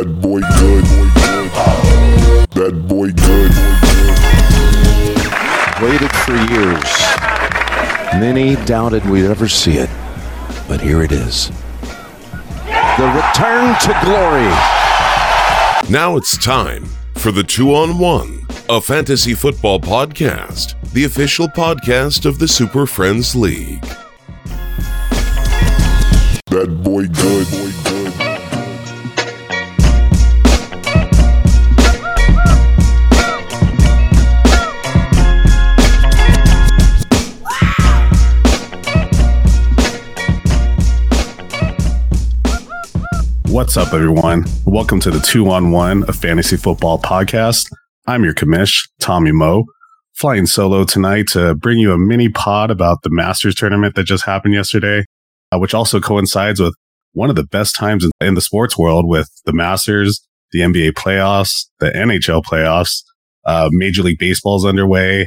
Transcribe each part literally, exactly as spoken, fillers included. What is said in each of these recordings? That boy good. That boy good. Waited for years. Many doubted we'd ever see it, but here it is. The return to glory. Now it's time for the Two on One, a fantasy football podcast, the official podcast of the Super Friends League. That boy good. Boy good. What's up, everyone? Welcome to the two on one, a fantasy football podcast. I'm your commish, Tommy Moe, flying solo tonight to bring you a mini pod about the Masters tournament that just happened yesterday, uh, which also coincides with one of the best times in, in the sports world, with the Masters, the N B A playoffs, the N H L playoffs, uh, Major League Baseball's underway.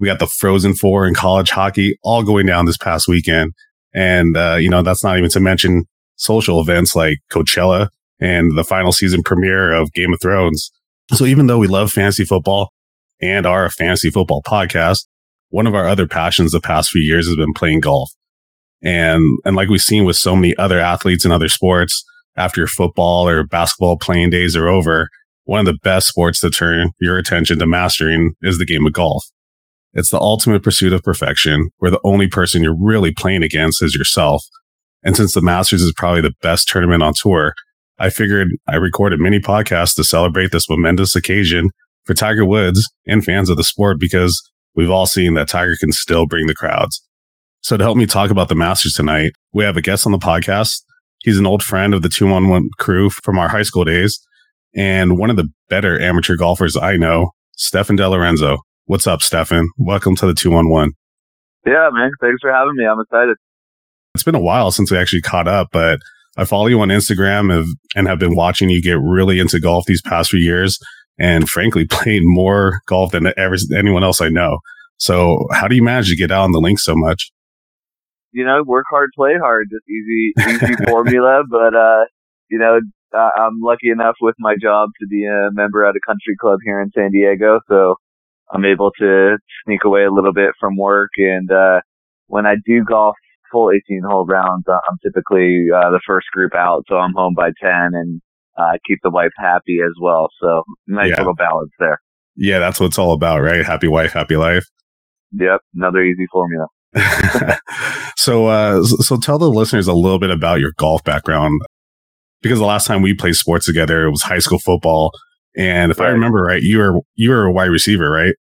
We got the Frozen Four in college hockey all going down this past weekend. And, uh, you know, that's not even to mention social events like Coachella and the final season premiere of Game of Thrones. So even though we love fantasy football and are a fantasy football podcast, one of our other passions the past few years has been playing golf. And and like we've seen with so many other athletes in other sports, after football or basketball playing days are over, one of the best sports to turn your attention to mastering is the game of golf. It's the ultimate pursuit of perfection, where the only person you're really playing against is yourself. And since the Masters is probably the best tournament on tour, I figured I recorded mini podcasts to celebrate this momentous occasion for Tiger Woods and fans of the sport, because we've all seen that Tiger can still bring the crowds. So to help me talk about the Masters tonight, we have a guest on the podcast. He's an old friend of the two on one crew from our high school days and one of the better amateur golfers I know, Stefan DeLorenzo. What's up, Stefan? Welcome to the two on one. Yeah, man. Thanks for having me. I'm excited. It's been a while since we actually caught up, but I follow you on Instagram have, and have been watching you get really into golf these past few years, and frankly, playing more golf than ever anyone else I know. So how do you manage to get out on the links so much? You know, work hard, play hard. Just easy, easy formula. But, uh, you know, I'm lucky enough with my job to be a member at a country club here in San Diego. So I'm able to sneak away a little bit from work. And uh, when I do golf, full eighteen hole rounds, I'm typically uh, the first group out, so I'm home by ten, and uh, keep the wife happy as well. So nice yeah. little balance there. Yeah, that's what it's all about, right? Happy wife, happy life. Yep, another easy formula. so, uh, so tell the listeners a little bit about your golf background, because the last time we played sports together, it was high school football, and if right. I remember right, you were you were a wide receiver, right?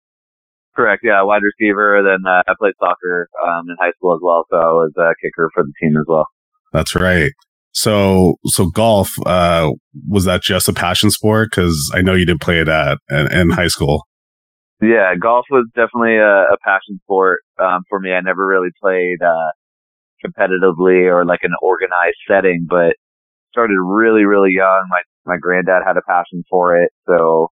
Correct, yeah, wide receiver. Then uh, I played soccer um, in high school as well, so I was a kicker for the team as well. That's right. So, so golf, uh, was that just a passion sport? Because I know you didn't play it at in, in high school. Yeah, golf was definitely a, a passion sport um, for me. I never really played uh, competitively or like an organized setting, but started really, really young. My my granddad had a passion for it, so.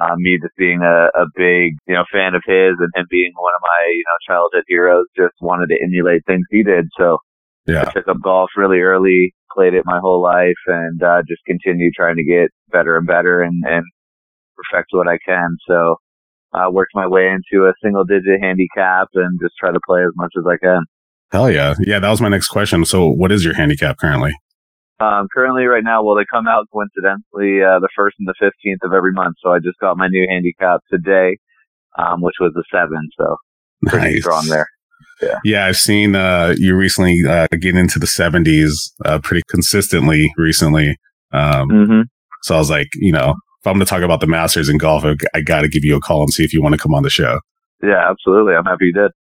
Uh, me just being a, a big, you know, fan of his, and him being one of my, you know, childhood heroes, just wanted to emulate things he did. So yeah. I took up golf really early, played it my whole life, and uh, just continue trying to get better and better and, and perfect what I can. So I uh, worked my way into a single digit handicap and just try to play as much as I can. Hell yeah. Yeah, that was my next question. So what is your handicap currently? Um, currently right now, well, they come out coincidentally, uh, the first and the fifteenth of every month. So I just got my new handicap today, um, which was the seven. So pretty nice. Strong there. Yeah. Yeah. I've seen, uh, you recently, uh, get into the seventies, uh, pretty consistently recently. Um, mm-hmm. So I was like, you know, if I'm going to talk about the Masters in golf, I, I got to give you a call and see if you want to come on the show. Yeah, absolutely. I'm happy you did.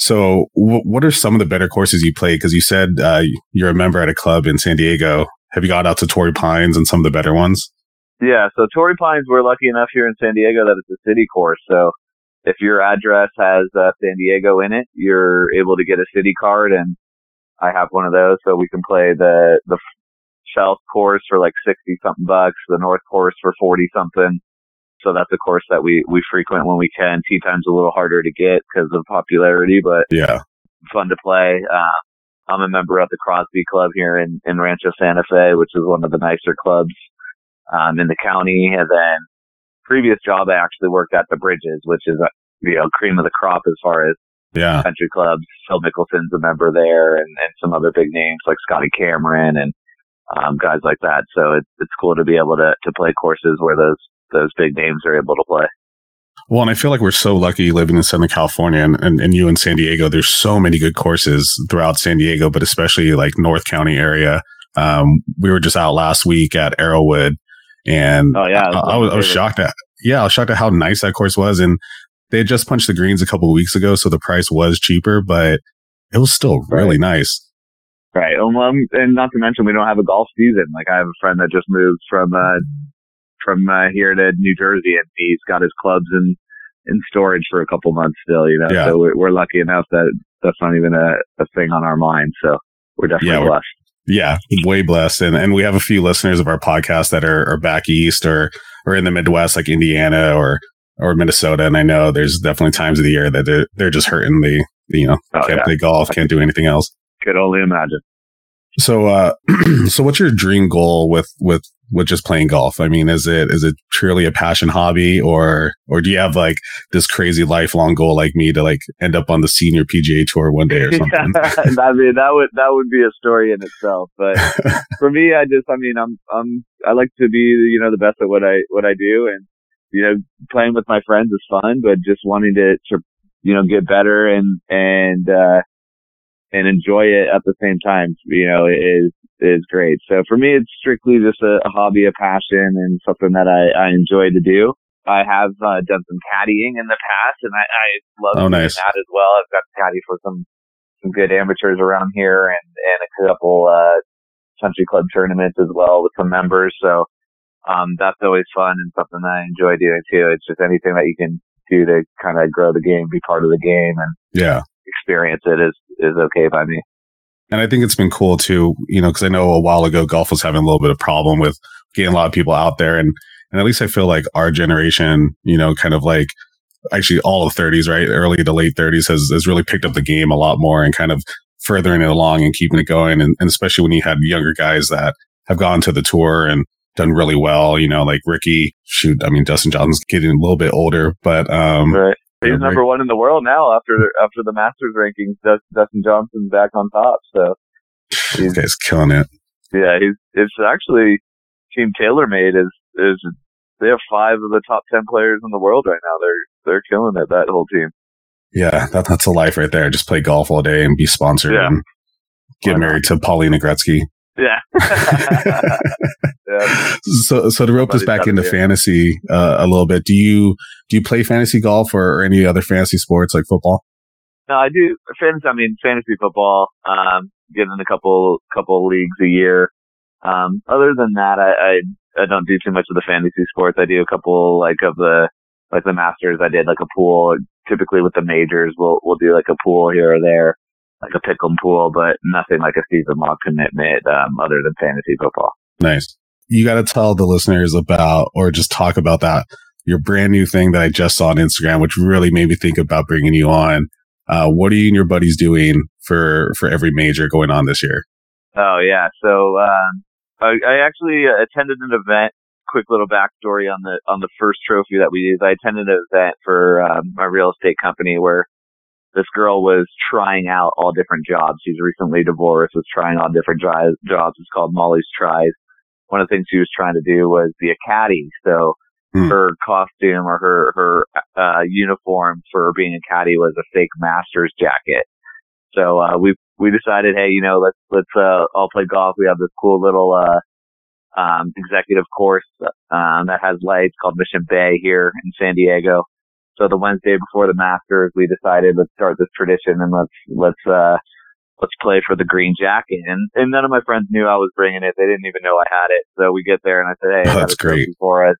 So w- what are some of the better courses you play? Because you said uh, you're a member at a club in San Diego. Have you gone out to Torrey Pines and some of the better ones? Yeah, so Torrey Pines, we're lucky enough here in San Diego that it's a city course. So if your address has uh, San Diego in it, you're able to get a city card, and I have one of those. So we can play the, the south course for like sixty-something bucks, the north course for forty-something. So that's a course that we, we frequent when we can. Tee time's a little harder to get because of popularity, but yeah, fun to play. Uh, I'm a member of the Crosby Club here in, in Rancho Santa Fe, which is one of the nicer clubs um, in the county. And then previous job, I actually worked at the Bridges, which is, a, you know, cream of the crop as far as yeah. country clubs. Phil Mickelson's a member there, and, and some other big names like Scotty Cameron and um, guys like that. So it's it's cool to be able to, to play courses where those, those big names are able to play. Well, and I feel like we're so lucky living in Southern California and, and, and you in San Diego. There's so many good courses throughout San Diego, but especially like North County area. Um, we were just out last week at Arrowwood, and oh, yeah, I, I, was, I was shocked at yeah, I was shocked at how nice that course was. And they had just punched the greens a couple of weeks ago, so the price was cheaper, but it was still right. really nice. Right, um, and not to mention we don't have a golf season. Like I have a friend that just moved from. Uh, From uh, here to New Jersey, and he's got his clubs in, in storage for a couple months still, you know. Yeah. So we're, we're lucky enough that that's not even a, a thing on our mind. So we're definitely yeah, we're, blessed. Yeah, way blessed. And and we have a few listeners of our podcast that are, are back east or or in the Midwest, like Indiana or or Minnesota. And I know there's definitely times of the year that they're they're just hurting the, the you know oh, can't yeah. play golf, can't do anything else. Could only imagine. So, uh, so what's your dream goal with, with, with just playing golf? I mean, is it, is it truly a passion hobby, or, or do you have like this crazy lifelong goal like me to like end up on the senior P G A tour one day or something? I mean, that would, that would be a story in itself. But for me, I just, I mean, I'm, I'm, I like to be, you know, the best at what I, what I do. And, you know, playing with my friends is fun, but just wanting to, to, you know, get better and, and, uh, and enjoy it at the same time, you know, is, is great. So for me, it's strictly just a, a hobby, a passion, and something that I, I enjoy to do. I have uh, done some caddying in the past, and I, I love oh, doing nice. that as well. I've got caddy for some, some good amateurs around here and, and a couple, uh, country club tournaments as well with some members. So, um, that's always fun and something that I enjoy doing too. It's just anything that you can do to kind of grow the game, be part of the game, and yeah. experience it is is okay by me. And I think it's been cool too, you know, because I know a while ago golf was having a little bit of problem with getting a lot of people out there, and and at least I feel like our generation, you know, kind of like actually all of thirties, right, early to late thirties has has really picked up the game a lot more and kind of furthering it along and keeping it going, and, and especially when you had younger guys that have gone to the tour and done really well, you know, like Ricky. Shoot, I mean, Justin Johnson's getting a little bit older, but um right. He's number one in the world now after after the Masters rankings. Dustin Johnson's back on top, so he's, this guy's killing it. Yeah, he's it's actually Team TaylorMade is is they have five of the top ten players in the world right now. They're they're killing it. That whole team. Yeah, that, that's a life right there. Just play golf all day and be sponsored yeah. and get married to Paulina Gretzky. Yeah. yeah. So, so to rope Somebody's this back into fantasy uh, a little bit, do you do you play fantasy golf or, or any other fantasy sports like football? No, I do. Fantasy, I mean, fantasy football. Um, get in a couple couple leagues a year. Um, other than that, I, I I don't do too much of the fantasy sports. I do a couple like of the like the Masters. I did like a pool. Typically with the majors, we'll we'll do like a pool here or there. Like a pick'em pool, but nothing like a season long commitment um, other than fantasy football. Nice. You got to tell the listeners about, or just talk about that, your brand new thing that I just saw on Instagram, which really made me think about bringing you on. Uh, what are you and your buddies doing for, for every major going on this year? Oh, yeah. So um, I, I actually attended an event. Quick little backstory on the, on the first trophy that we used. I attended an event for um, my real estate company where this girl was trying out all different jobs. She's recently divorced, was trying all different jobs. It's called Molly's Tries. One of the things she was trying to do was be a caddy. So mm. her costume or her, her, uh, uniform for being a caddy was a fake Masters jacket. So, uh, we, we decided, hey, you know, let's, let's, uh, all play golf. We have this cool little, uh, um, executive course, um, that has lights called Mission Bay here in San Diego. So the Wednesday before the Masters, we decided let's start this tradition and let's let's uh let's play for the green jacket. And and none of my friends knew I was bringing it; they didn't even know I had it. So we get there and I said, "Hey, oh, that's great for us."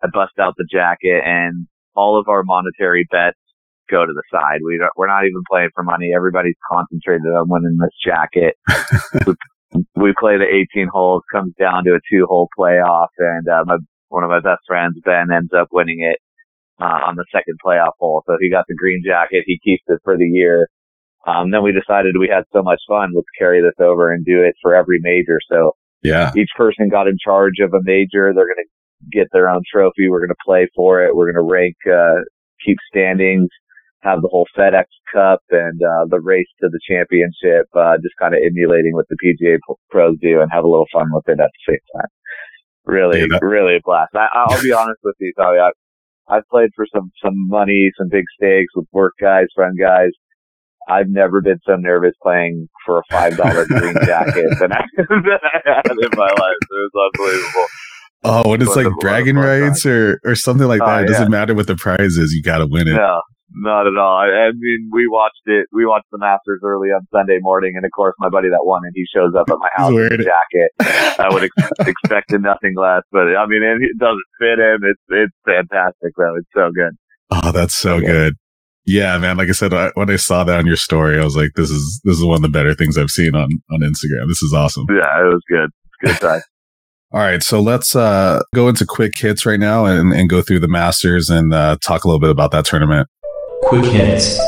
I bust out the jacket, and all of our monetary bets go to the side. We don't, we're not even playing for money. Everybody's concentrated on winning this jacket. we, we play the eighteen holes. Comes down to a two-hole playoff, and uh, my one of my best friends, Ben, ends up winning it. Uh, on the second playoff hole. So he got the green jacket. He keeps it for the year. Um, then we decided we had so much fun. Let's carry this over and do it for every major. So Yeah. Each person got in charge of a major. They're going to get their own trophy. We're going to play for it. We're going to rank, uh, keep standings, have the whole FedEx Cup and, uh, the race to the championship, uh, just kind of emulating what the P G A pros do and have a little fun with it at the same time. Really, yeah, really a blast. I, I'll be honest with you, Tommy. I, I've played for some, some money, some big stakes with work guys, friend guys. I've never been so nervous playing for a five dollar green jacket than I, than I had in my life. It was unbelievable. Oh, and it's like bragging rights or, or something like that. Uh, it doesn't yeah. matter what the prize is. You got to win it. No, not at all. I, I mean, we watched it. We watched the Masters early on Sunday morning. And, of course, my buddy that won, and he shows up at my house in a jacket. I would ex- expect nothing less. But, I mean, it, it doesn't fit him. It's, it's fantastic, though. It's so good. Oh, that's so okay. good. Yeah, man. Like I said, I, when I saw that on your story, I was like, "This is this is one of the better things I've seen on, on Instagram. This is awesome." Yeah, it was good. Good time. All right, so let's uh, go into quick hits right now and, and go through the Masters and uh, talk a little bit about that tournament. Quick hits.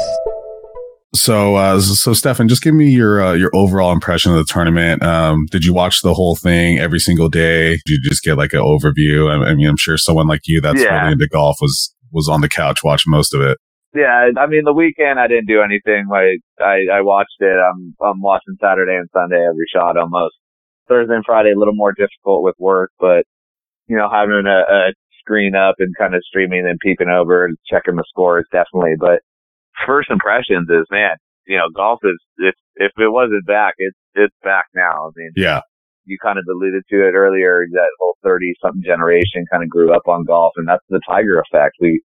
So, uh, so Stefan, just give me your uh, your overall impression of the tournament. Um, did you watch the whole thing every single day? Did you just get like an overview? I, I mean, I'm sure someone like you that's yeah. really into golf was was on the couch watching most of it. Yeah, I mean, the weekend I didn't do anything. Like I, I watched it. I'm, I'm watching Saturday and Sunday every shot almost. Thursday and Friday a little more difficult with work, but you know, having a, a screen up and kind of streaming and peeping over and checking the scores definitely. But first impressions is, man, you know, golf is if if it wasn't back, it's it's back now. I mean, yeah, you kind of alluded to it earlier. That whole thirty something generation kind of grew up on golf, and that's the Tiger effect. We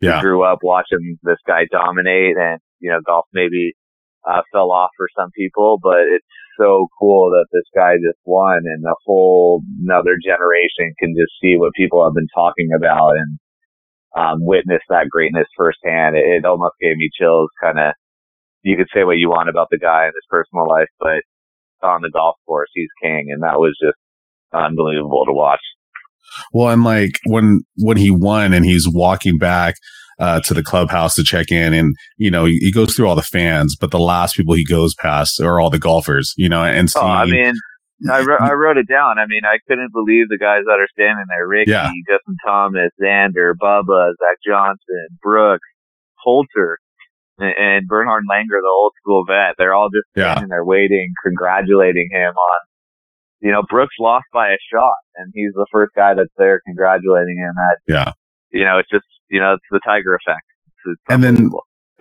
Yeah. We grew up watching this guy dominate, and you know, golf maybe uh, fell off for some people, but it's so cool that this guy just won, and a whole another generation can just see what people have been talking about and um, witness that greatness firsthand. It, it almost gave me chills. Kind of, you could say what you want about the guy in his personal life, but on the golf course, he's king, and that was just unbelievable to watch. Well, and like when when he won and he's walking back uh, to the clubhouse to check in, and you know he, he goes through all the fans, but the last people he goes past are all the golfers, you know. And oh, I mean, I, re- I wrote it down. I mean, I couldn't believe the guys that are standing there: Ricky, yeah. Justin Thomas, Xander, Bubba, Zach Johnson, Brooks, Poulter, and, and Bernard Langer, the old school vet. They're all just standing yeah. there waiting, congratulating him on. You know, Brooks lost by a shot, and he's the first guy that's there congratulating him. That, yeah. You know, it's just, you know, it's the Tiger effect. It's, it's and then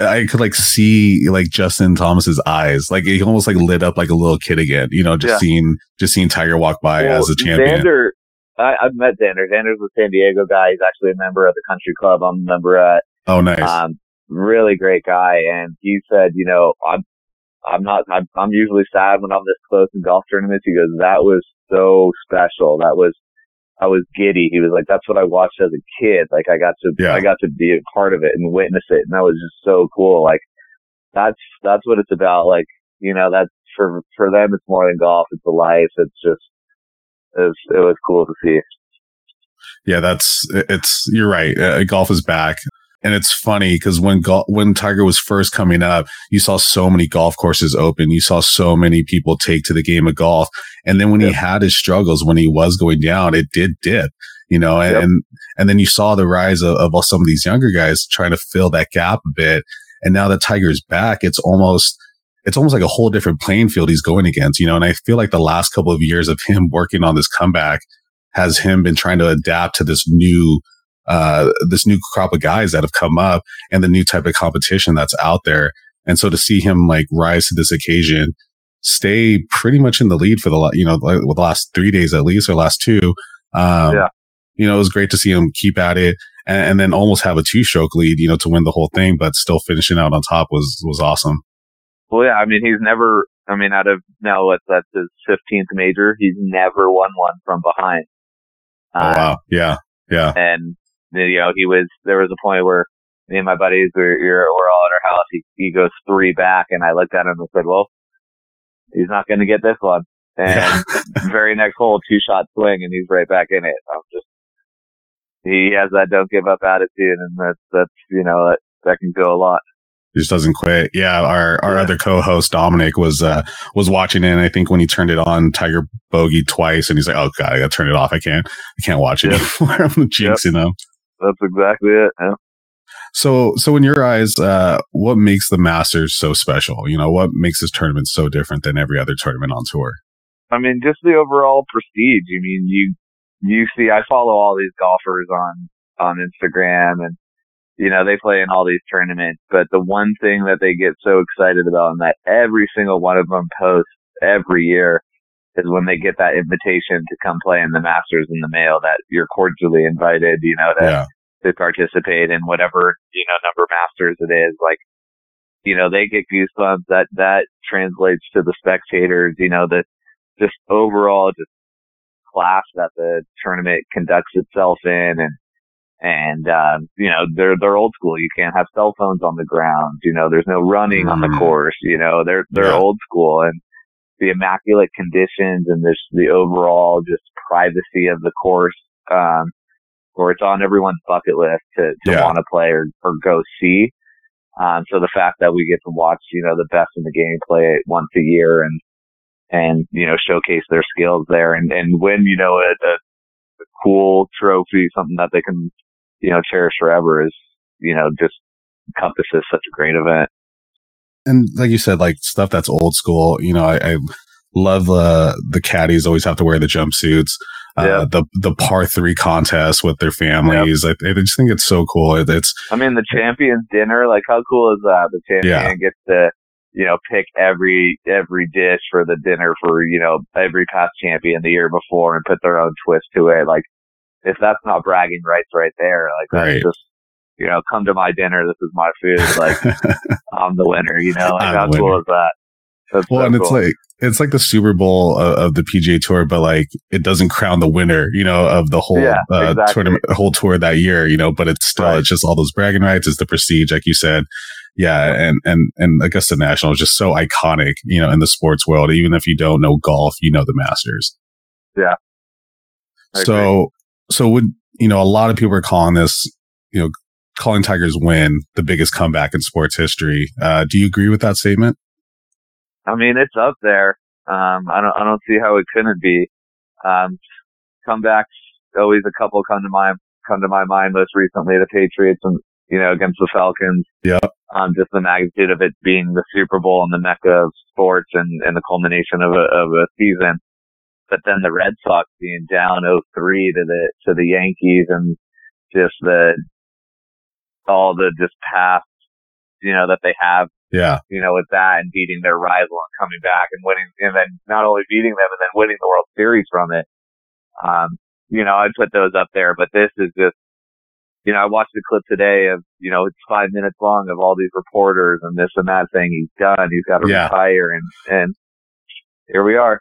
I could, like, see, like, Justin Thomas's eyes. Like, he almost, like, lit up like a little kid again, you know, just yeah. seeing just seeing Tiger walk by well, as a champion. Xander, I, I've met Xander. Xander's a San Diego guy. He's actually a member of the country club I'm a member at. Oh, nice. Um, really great guy. And he said, you know, I'm, I'm not, I'm, I'm usually sad when I'm this close in golf tournaments. He goes, that was so special. That was, I was giddy. He was like, that's what I watched as a kid. Like I got to, yeah. I got to be a part of it and witness it. And that was just so cool. Like that's, that's what it's about. Like, you know, that's for, for them, it's more than golf. It's a life. It's just, it was, it was cool to see. Yeah, that's, it's, you're right. Uh, golf is back. And it's funny because when go- when Tiger was first coming up, you saw so many golf courses open. You saw so many people take to the game of golf. And then when yep. he had his struggles, when he was going down, it did dip, you know, and, yep. and, and then you saw the rise of, of some of these younger guys trying to fill that gap a bit. And now that Tiger's back, it's almost, it's almost like a whole different playing field he's going against, you know, and I feel like the last couple of years of him working on this comeback has him been trying to adapt to this new Uh, this new crop of guys that have come up and the new type of competition that's out there. And so to see him like rise to this occasion, stay pretty much in the lead for the, you know, like, well, the last three days at least or last two, um, yeah. you know, it was great to see him keep at it and, and then almost have a two stroke lead, you know, to win the whole thing, but still finishing out on top was, was awesome. Well, yeah, I mean, he's never, I mean, out of now what's that's his fifteenth major, he's never won one from behind. Uh, oh, wow. Yeah. Yeah. And, you know, he was, there was a point where me and my buddies were, we're, we're all at our house. He, he goes three back and I looked at him and said, well, he's not going to get this one. And yeah. very next hole, two shot swing and he's right back in it. I'm just, he has that don't give up attitude and that's, that's, you know, that, that can go a lot. Just doesn't quit. Yeah. Our, our yeah. other co-host Dominic was, uh, was watching it. And I think when he turned it on, Tiger bogeyed twice and he's like, oh God, I gotta turn it off. I can't, I can't watch it. Yep. I'm jinxing them. That's exactly it. Yeah. So, so in your eyes, uh, what makes the Masters so special? You know, what makes this tournament so different than every other tournament on tour? I mean, just the overall prestige. I mean, you, you see, I follow all these golfers on, on Instagram and, you know, they play in all these tournaments, but the one thing that they get so excited about and that every single one of them posts every year is when they get that invitation to come play in the Masters in the mail, that you're cordially invited, you know, to, yeah. to participate in whatever, you know, number Masters it is. Like, you know, they get goosebumps. That, that translates to the spectators, you know, the just overall just class that the tournament conducts itself in. And, And, um, you know, they're, they're old school. You can't have cell phones on the ground. You know, there's no running mm. on the course. You know, they're, they're yeah. old school, and the immaculate conditions and this, the overall just privacy of the course, um, or it's on everyone's bucket list to, to yeah. want to play or, or go see. Um, so the fact that we get to watch, you know, the best in the game play it once a year and, and, you know, showcase their skills there and, and win, you know, a, a, a cool trophy, something that they can, you know, cherish forever is, you know, just encompasses such a great event. And like you said, like stuff that's old school, you know, I, I love the, uh, the caddies always have to wear the jumpsuits, uh, yep. the, the par three contest with their families. Yep. I, I just think it's so cool. It, it's, I mean, the champions dinner, like how cool is that? The champion yeah. gets to, you know, pick every, every dish for the dinner for, you know, every past champion the year before and put their own twist to it. Like, if that's not bragging rights right there, like that's right. just, you know, come to my dinner. This is my food. Like I'm the winner, you know, like, how cool is that? That's well, so and cool. it's like, it's like the Super Bowl of, of the P G A Tour, but like it doesn't crown the winner, you know, of the whole, yeah, uh, exactly. tournament, whole tour that year, you know, but it's still, right. it's just all those bragging rights. It's the prestige, like you said. Yeah. And, and, and Augusta National is just so iconic, you know, in the sports world. Even if you don't know golf, you know, the Masters. Yeah. I so, agree. So would, you know, a lot of people are calling this, you know, calling Tiger's win the biggest comeback in sports history. Uh, do you agree with that statement? I mean, it's up there. Um, I don't, I don't see how it couldn't be. Um, comebacks, always a couple come to my, come to my mind. Most recently, the Patriots and, you know, against the Falcons. Yeah. Um, just the magnitude of it being the Super Bowl and the mecca of sports and, and the culmination of a, of a season. But then the Red Sox being down oh three to the, to the Yankees and just the, all the just past, you know, that they have, yeah, you know, with that and beating their rival and coming back and winning and then not only beating them and then winning the World Series from it. Um, you know, I'd put those up there, but this is just, you know, I watched the clip today of, you know, it's five minutes long of all these reporters and this and that saying he's done, he's got to yeah. retire and, and here we are.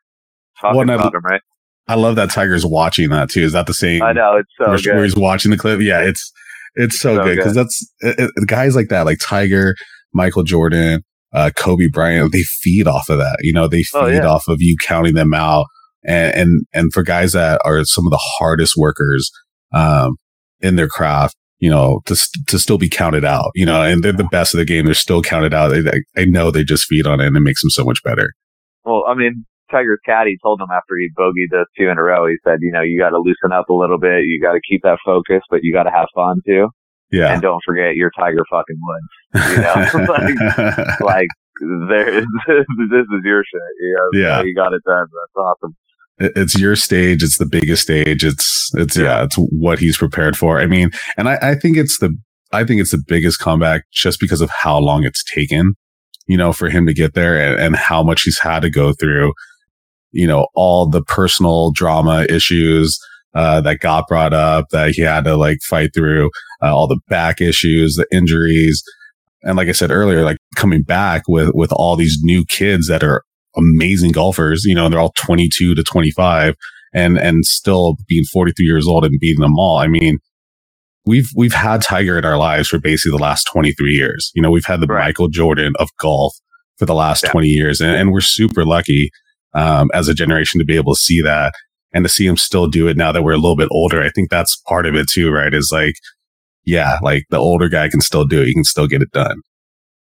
One of them, right? I love that Tiger's watching that too. Is that the same? I know it's so where, good. Where he's watching the clip. Yeah, it's it's so, so good because that's it, it, guys like that, like Tiger, Michael Jordan, uh, Kobe Bryant. They feed off of that. You know, they feed oh, yeah. off of you counting them out. And, and and for guys that are some of the hardest workers um, in their craft, you know, to to still be counted out. You know, and they're the best of the game. They're still counted out. I, I know they just feed on it, and it makes them so much better. Well, I mean. Tiger's caddy told him after he bogeyed those two in a row, he said, you know, you got to loosen up a little bit. You got to keep that focus, but you got to have fun too. Yeah. And don't forget you're Tiger fucking Woods. You know, like, like there is, this is your shit. You know? Yeah. You got it done. That's awesome. It's your stage. It's the biggest stage. It's, it's, yeah, yeah it's what he's prepared for. I mean, and I, I think it's the, I think it's the biggest comeback just because of how long it's taken, you know, for him to get there and, and how much he's had to go through. You know, all the personal drama issues uh that got brought up that he had to like fight through, uh, all the back issues, the injuries. And like I said earlier, like coming back with, with all these new kids that are amazing golfers, you know, they're all twenty-two to twenty-five and, and still being forty-three years old and beating them all. I mean, we've, we've had Tiger in our lives for basically the last twenty-three years. You know, we've had the right. Michael Jordan of golf for the last yeah. twenty years and, and we're super lucky. Um, as a generation to be able to see that and to see him still do it now that we're a little bit older. I think that's part of it too, right? Is like, yeah, like the older guy can still do it. He can still get it done.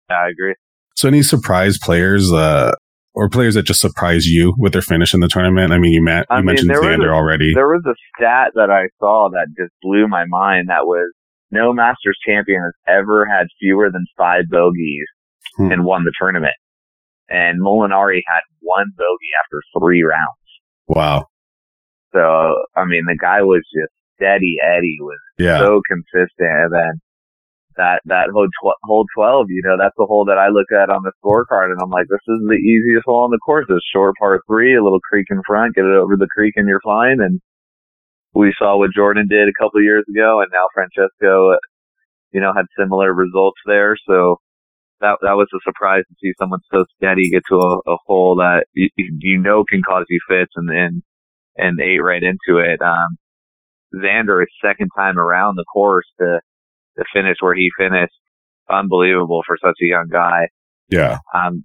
Yeah, I agree. So any surprise players, uh, or players that just surprise you with their finish in the tournament? I mean, you, ma- you I mean, mentioned Xander already. There was a stat that I saw that just blew my mind. That was no Masters champion has ever had fewer than five bogeys hmm. and won the tournament. And Molinari had one bogey after three rounds. Wow. So, I mean, the guy was just steady Eddie, was yeah. so consistent. And then that, that whole tw- hole twelve, you know, that's the hole that I look at on the scorecard and I'm like, this is the easiest hole on the course. It's short par three, a little creek in front, get it over the creek and you're fine. And we saw what Jordan did a couple of years ago, and now Francesco, you know, had similar results there. So that that was a surprise to see someone so steady get to a, a hole that you, you know can cause you fits and and, and ate right into it. Um, Xander, his second time around the course to, to finish where he finished, unbelievable for such a young guy. Yeah. Um,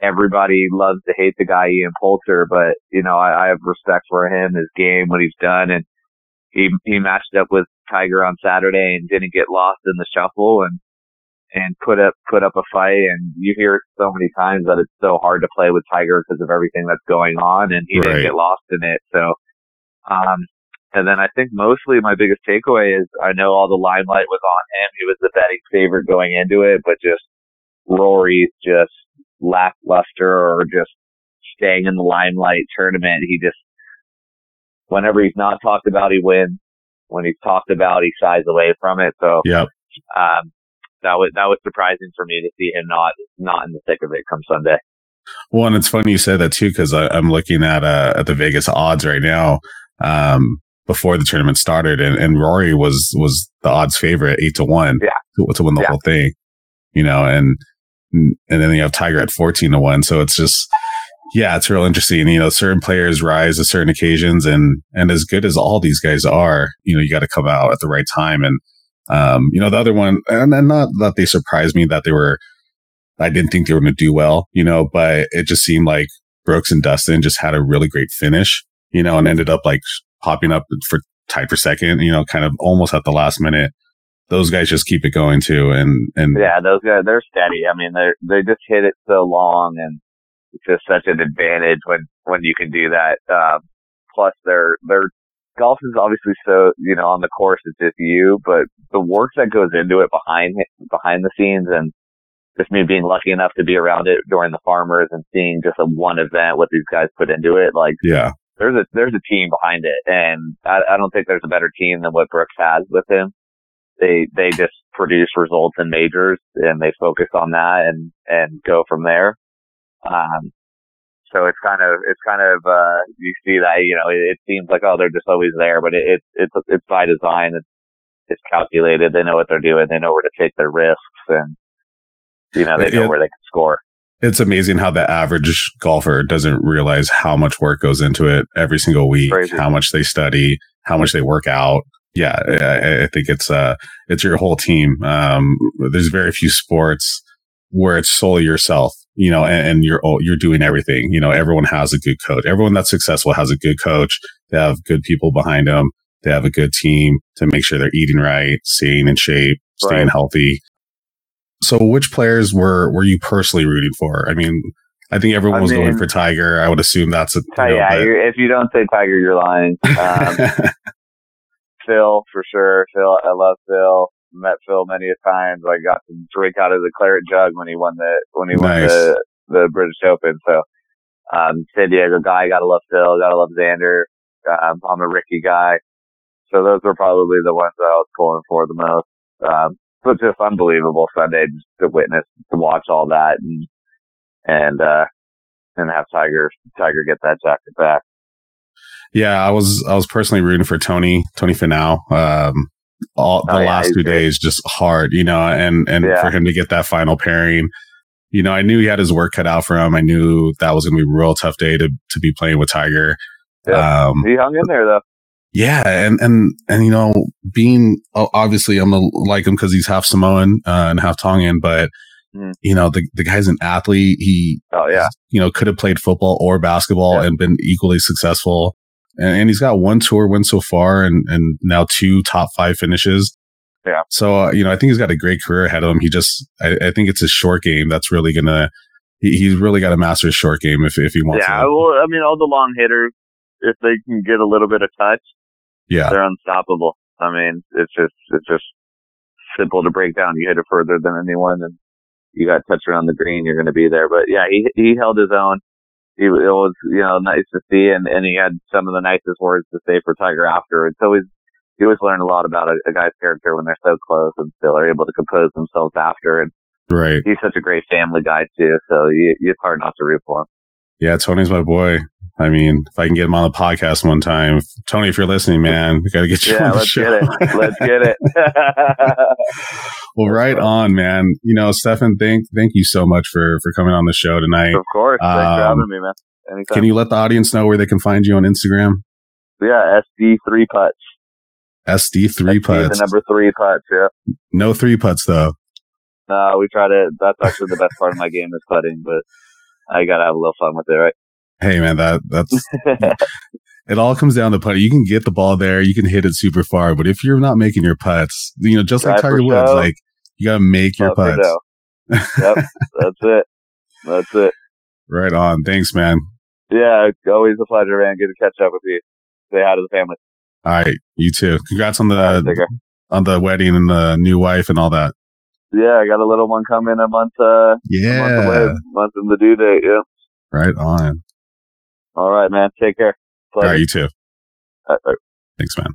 everybody loves to hate the guy, Ian Poulter, but, you know, I, I have respect for him, his game, what he's done. And he, he matched up with Tiger on Saturday and didn't get lost in the shuffle and and put up put up a fight. And you hear it so many times that it's so hard to play with Tiger because of everything that's going on, and he right. didn't get lost in it. So, um, and then I think mostly my biggest takeaway is I know all the limelight was on him. He was the betting favorite going into it, but just Rory's just lackluster or just staying in the limelight tournament. He just, whenever he's not talked about, he wins. When he's talked about, he shies away from it. So, yep. um, That was, that was surprising for me to see him not not in the thick of it come Sunday. Well, and it's funny you said that too, because I'm looking at uh, at the Vegas odds right now um, before the tournament started, and, and Rory was was the odds favorite, eight to one, yeah. to, to win the yeah. whole thing. You know, and and then you have Tiger at fourteen to one. So it's just, yeah, it's real interesting. You know, certain players rise to certain occasions, and and as good as all these guys are, you know, you got to come out at the right time. And Um, you know, the other one, and, and not that they surprised me that they were, I didn't think they were going to do well, you know, but it just seemed like Brooks and Dustin just had a really great finish, you know, and ended up like popping up for tied for second, you know, kind of almost at the last minute. Those guys just keep it going too. And, and yeah, those guys, they're steady. I mean, they they just hit it so long, and it's just such an advantage when, when you can do that. Um, plus they're, they're, golf is obviously so, you know, on the course, it's just you, but the work that goes into it behind behind the scenes, and just me being lucky enough to be around it during the Farmers and seeing just a one event, what these guys put into it, like, yeah, there's a there's a team behind it, and I, I don't think there's a better team than what Brooks has with him. They they just produce results in majors, and they focus on that and, and go from there. Um, So it's kind of, it's kind of, uh, you see that, you know, it, it seems like, oh, they're just always there, but it, it's, it's, it's by design. It's, it's calculated. They know what they're doing. They know where to take their risks, and, you know, they it, know where they can score. It's amazing how the average golfer doesn't realize how much work goes into it every single week, Crazy. How much they study, how much they work out. Yeah. I, I think it's, uh, it's your whole team. Um, there's very few sports where it's solely yourself, you know, and, and you're you're doing everything. You know, everyone has a good coach. Everyone that's successful has a good coach. They have good people behind them. They have a good team to make sure they're eating right, staying in shape, staying right. healthy. So which players were, were you personally rooting for? I mean, I think everyone I was mean, going for Tiger. I would assume that's a... You know, yeah, you're, if you don't say Tiger, you're lying. Um, Phil, for sure. Phil, I love Phil. Met Phil many a times. I got to drink out of the claret jug when he won the when he nice. won the, the British Open. So, um, San Diego guy, gotta love Phil, gotta love Xander. Um, I'm a Ricky guy. So those were probably the ones that I was pulling for the most. Um, so it's just unbelievable Sunday just to witness, to watch all that, and and uh, and have Tiger Tiger get that jacket back. Yeah, I was I was personally rooting for Tony Tony Finau. Um, all the oh, yeah, last two great. days just hard, you know, and and yeah. for him to get that final pairing, you know, I knew he had his work cut out for him. I knew that was gonna be a real tough day to to be playing with Tiger. Yeah. Um he hung in there though. Yeah, and and and you know, being obviously I'm gonna like him because he's half Samoan uh, and half Tongan, but mm. you know, the the guy's an athlete. He oh yeah you know could have played football or basketball yeah. and been equally successful. And he's got one tour win so far, and, and now two top five finishes. Yeah. So, uh, you know, I think he's got a great career ahead of him. He just, I, I think it's his short game that's really going to, he, he's really got to master his short game if if he wants yeah, to. Yeah, well, I mean, all the long hitters, if they can get a little bit of touch, yeah, they're unstoppable. I mean, it's just, it's just simple to break down. You hit it further than anyone and you got touch around the green, you're going to be there. But yeah, he, he held his own. He, it was, you know, nice to see. And, and he had some of the nicest words to say for Tiger after. It's always, you always learn a lot about a, a guy's character when they're so close and still are able to compose themselves after. And right, he's such a great family guy too, so you, it's hard not to root for him. Yeah, Tony's my boy. I mean, if I can get him on the podcast one time, Tony, if you're listening, man, we got to get you yeah, on the let's show. Get it. Let's get it. Well, right on, man. You know, Stefan, thank thank you so much for for coming on the show tonight. Of course, um, thanks for having me, man. Anytime. Can you let the audience know where they can find you on Instagram? Yeah, S D three putts. S D three putts. The number three putts, yeah. No three putts, though. No, we try to. That's actually the best part of my game is putting, but I got to have a little fun with it, right? Hey, man, that that's. It all comes down to putting. You can get the ball there, you can hit it super far, but if you're not making your putts, you know, just drive like Tiger Woods, like, you got to make your putts. Yep, that's it. That's it. Right on. Thanks, man. Yeah, always a pleasure, man. Good to catch up with you. Say hi to the family. All right, you too. Congrats on the right, on the wedding and the new wife and all that. Yeah, I got a little one coming a month. Uh, yeah, a month away, month in the due date. Yeah, right on. All right, man. Take care. Pleasure. All right, you too. All right. Thanks, man.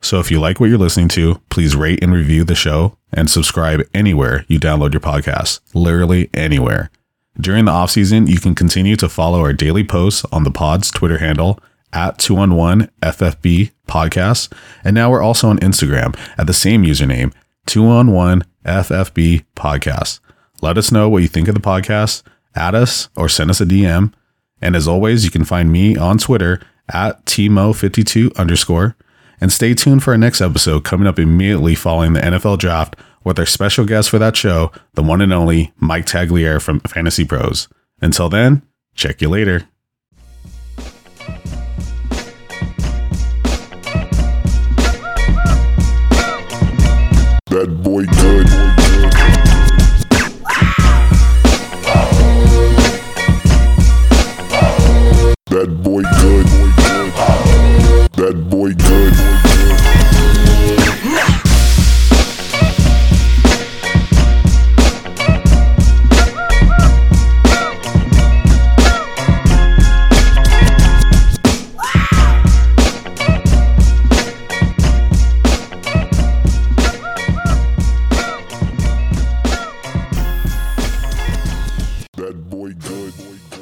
So, if you like what you're listening to, please rate and review the show and subscribe anywhere you download your podcast. Literally anywhere. During the off season, you can continue to follow our daily posts on the pod's Twitter handle, at two on one F F B podcast. And now we're also on Instagram at the same username, two on one F F B podcast. Let us know what you think of the podcast, add us or send us a D M. And as always, you can find me on Twitter at T M O fifty-two underscore. And stay tuned for our next episode coming up immediately following the N F L draft with our special guest for that show, the one and only Mike Tagliere from Fantasy Pros. Until then, check you later. That boy good. That boy good. That boy good. That boy good.